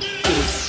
State is.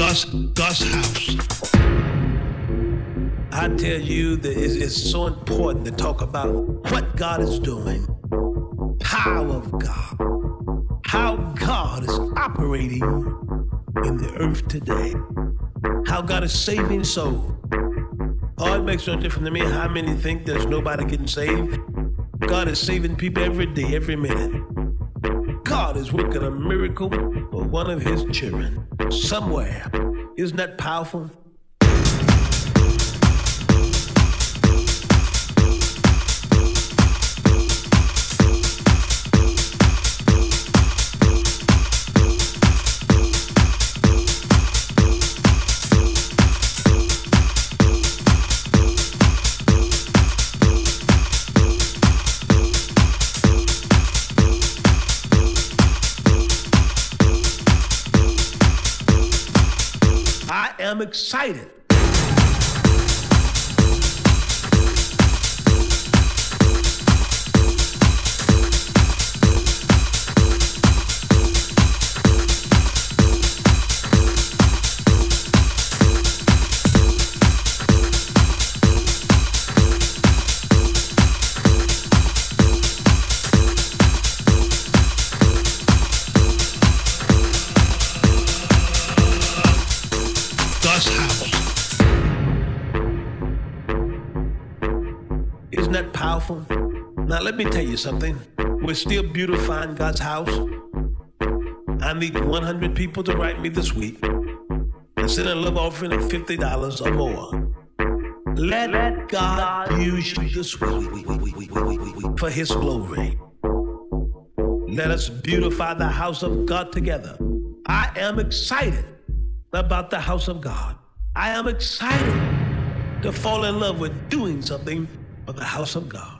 Gus House. I tell you that it's so important to talk about what God is doing, power of God, how God is operating in the earth today, how God is saving souls. Oh, it makes no difference to me how many think there's nobody getting saved. God is saving people every day, every minute. God is working a miracle for one of his children somewhere. Isn't that powerful? I'm excited. Isn't that powerful? Now let me tell you something. We're still beautifying God's house. I need 100 people to write me this week and send a love offering of $50 or more. Let God use you this week for his glory. Let us beautify the house of God together. I am excited about the house of God. I am excited to fall in love with doing something for the house of God.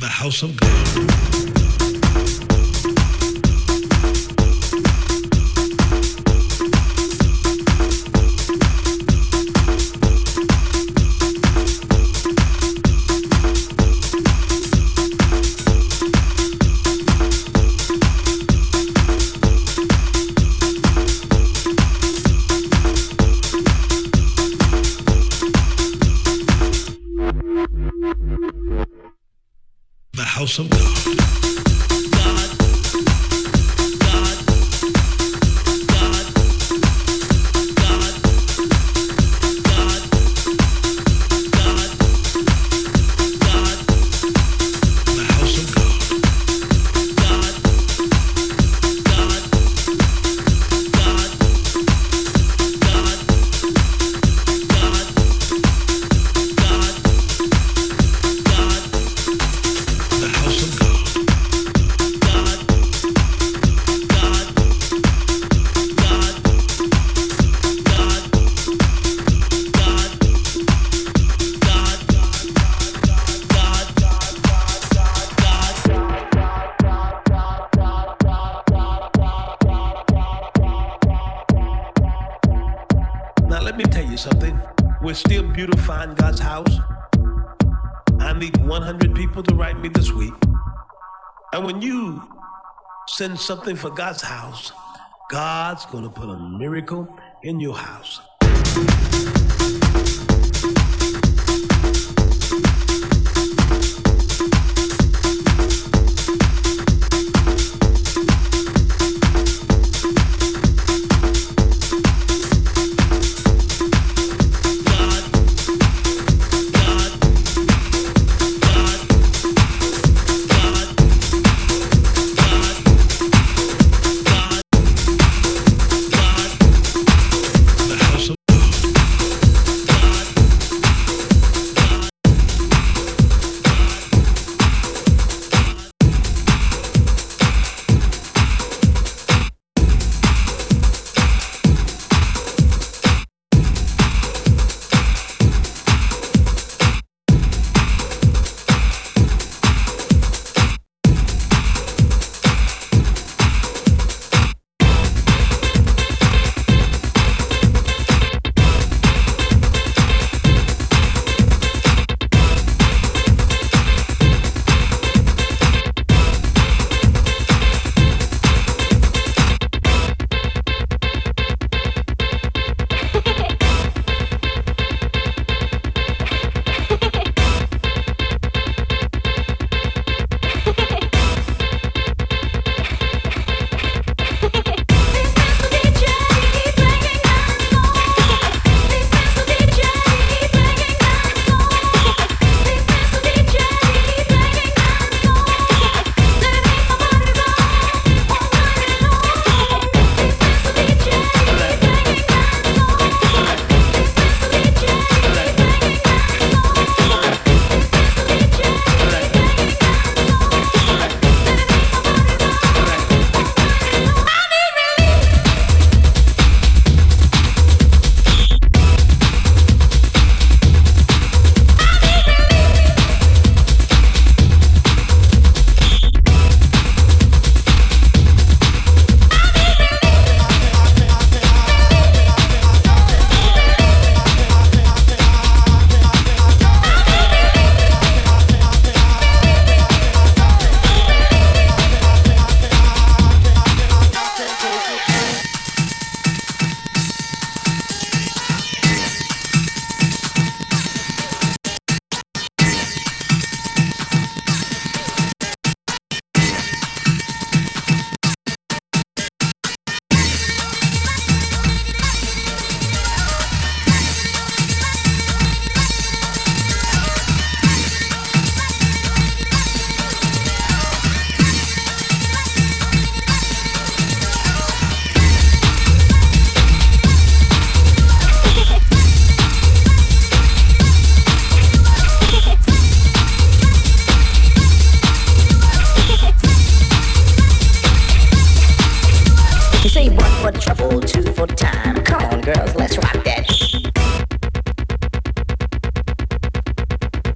House of God. The house of God. Let me tell you something. We're still beautifying God's house. I need 100 people to write me this week. And when you send something for God's house, God's going to put a miracle in your house. You say 1 foot trouble, 2 foot time. Come on, girls, let's rock that.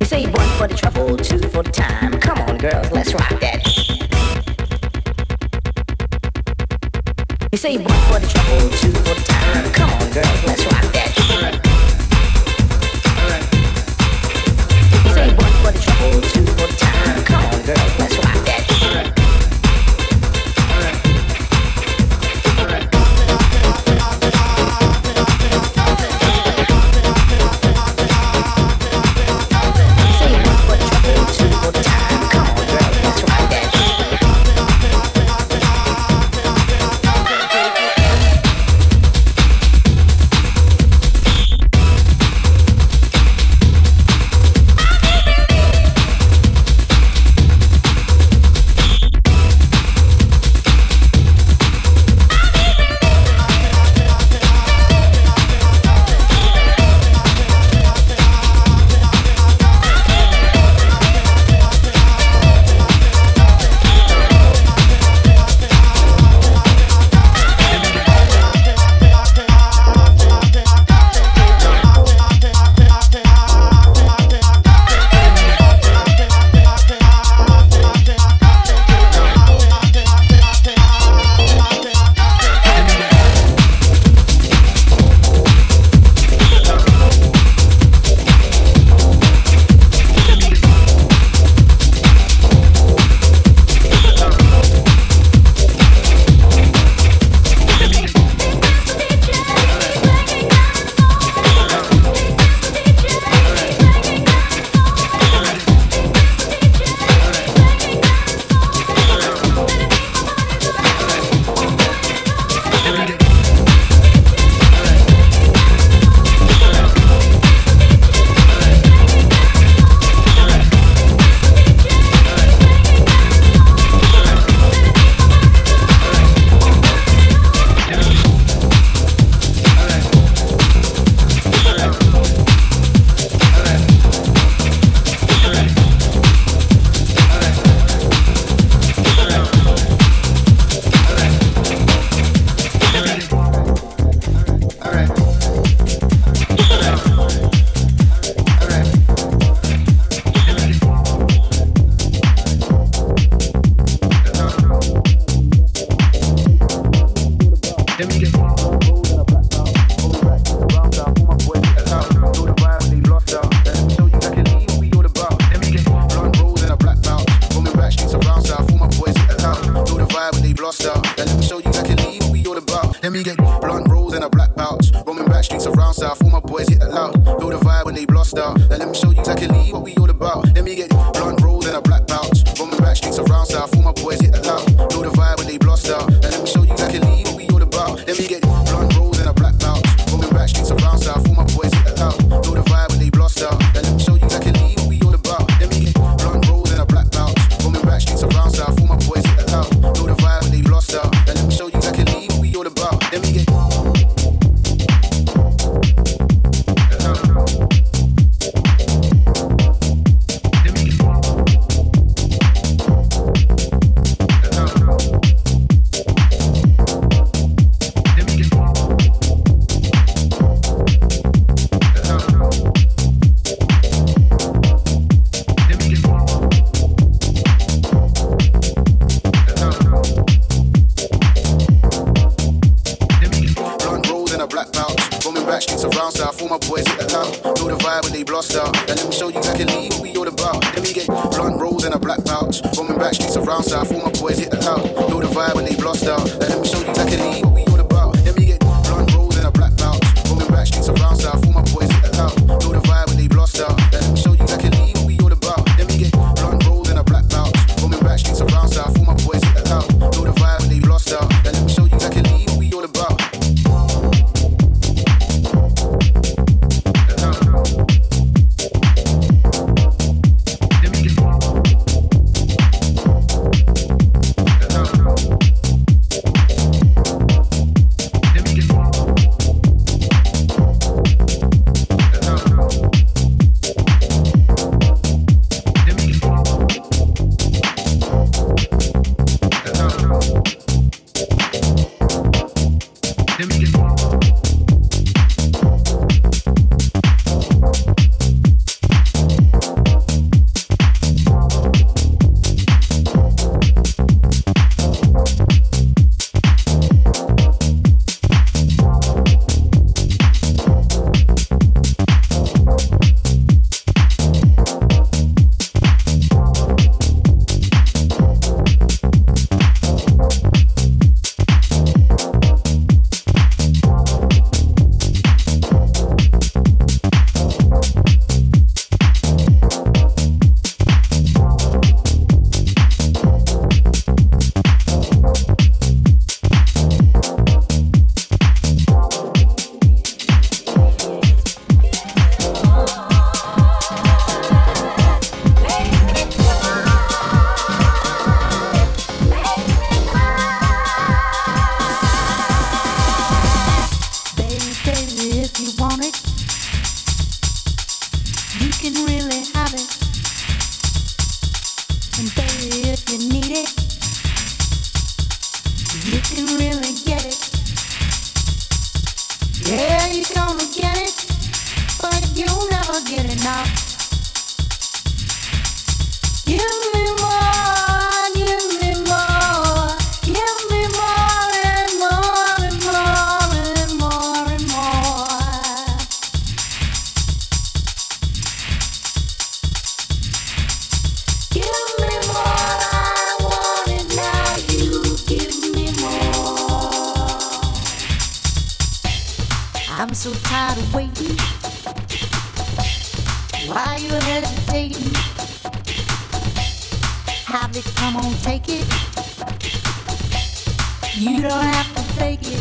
You say 1 foot trouble, 2 foot time. Come on, girls, let's rock that. You say 1 foot trouble, 2 foot time. Come on, girls, let's rock that. You say 1 foot trouble, 2 foot time. Come on, girls, let's rock that. You can really get it. Yeah, you're gonna get it, but you'll never get enough. Give me more, give me more, give me more and more and more and more and more. Give me more. I'm so tired of waiting. Why you hesitating? Have it, come on, take it. You don't have to fake it.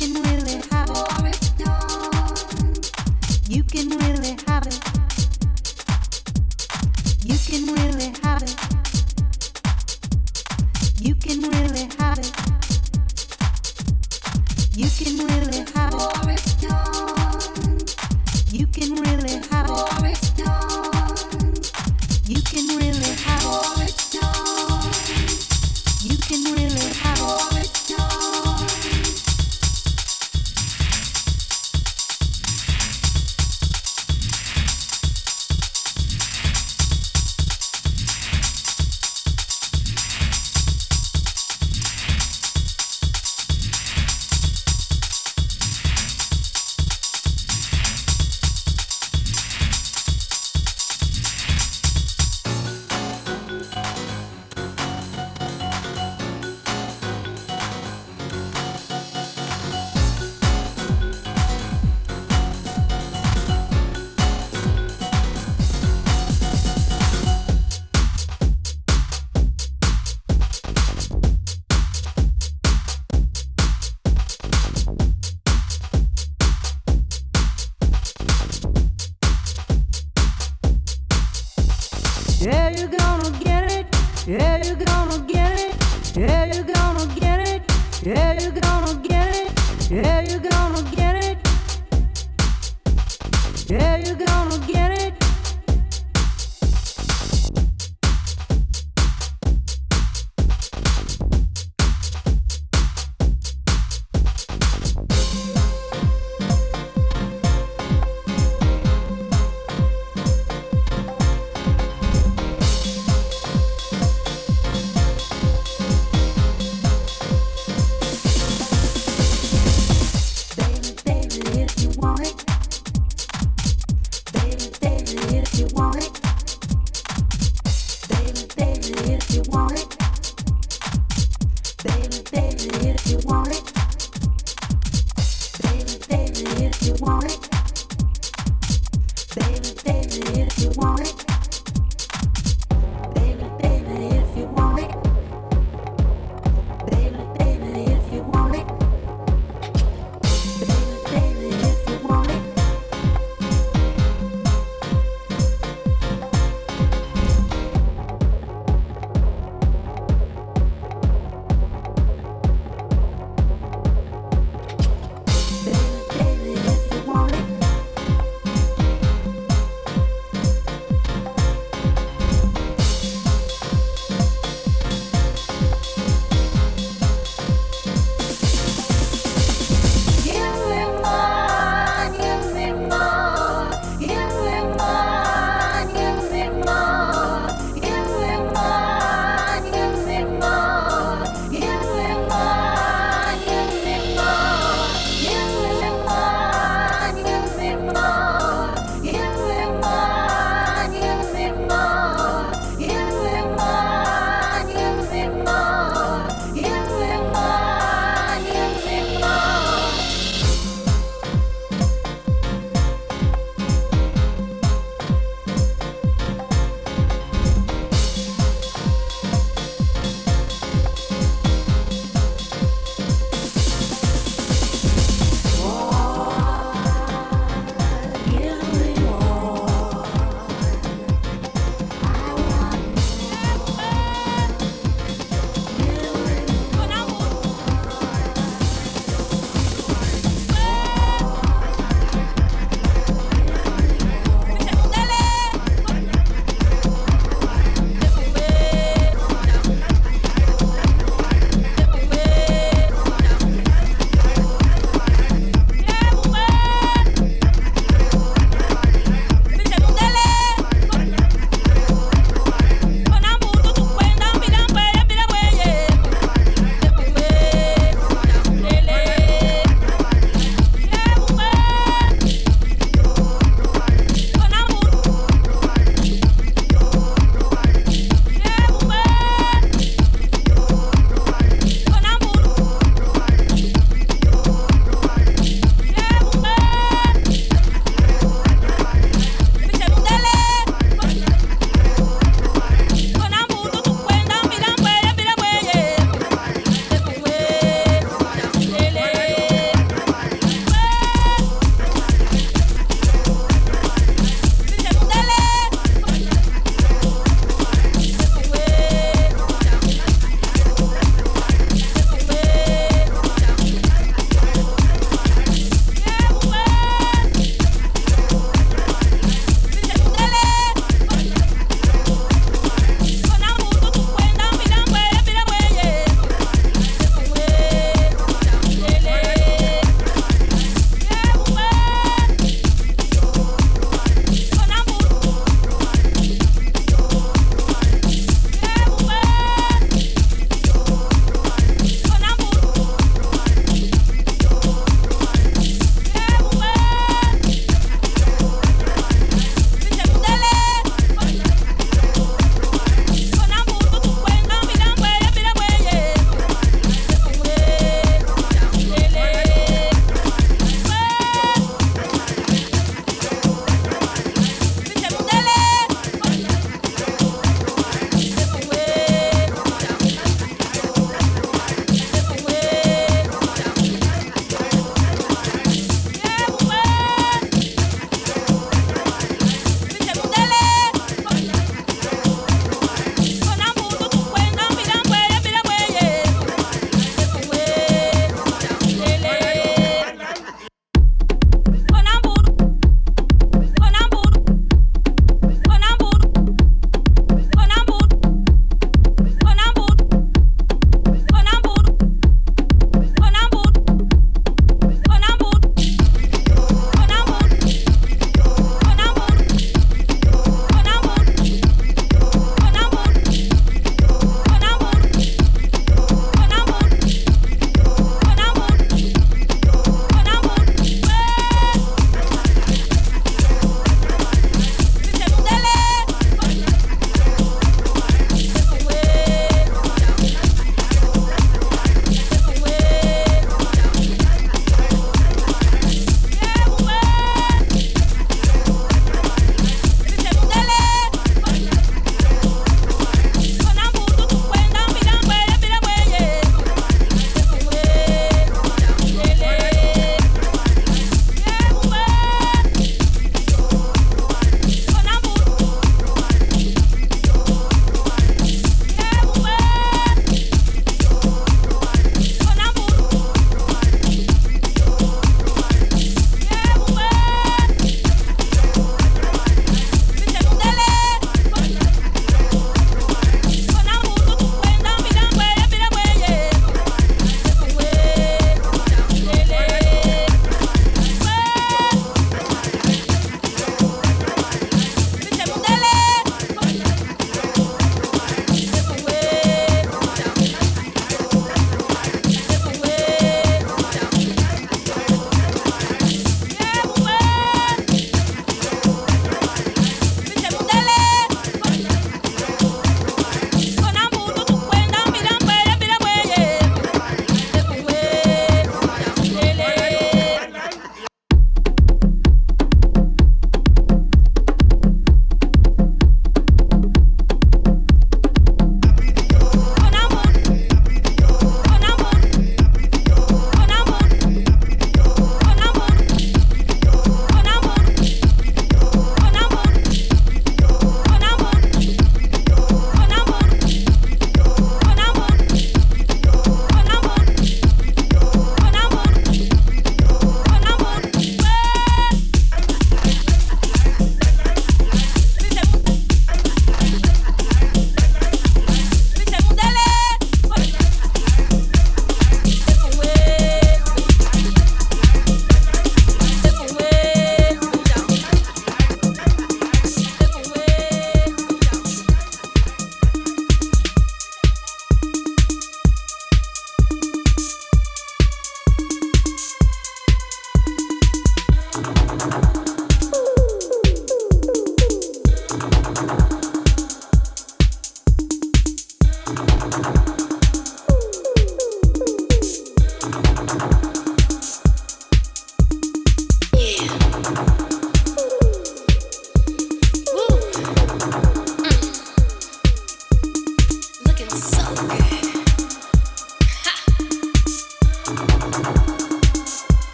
You can really have it. You can really have it. You can really have it. You can really have it. You can really have it. You can really have it. You can really have it. You can really have it.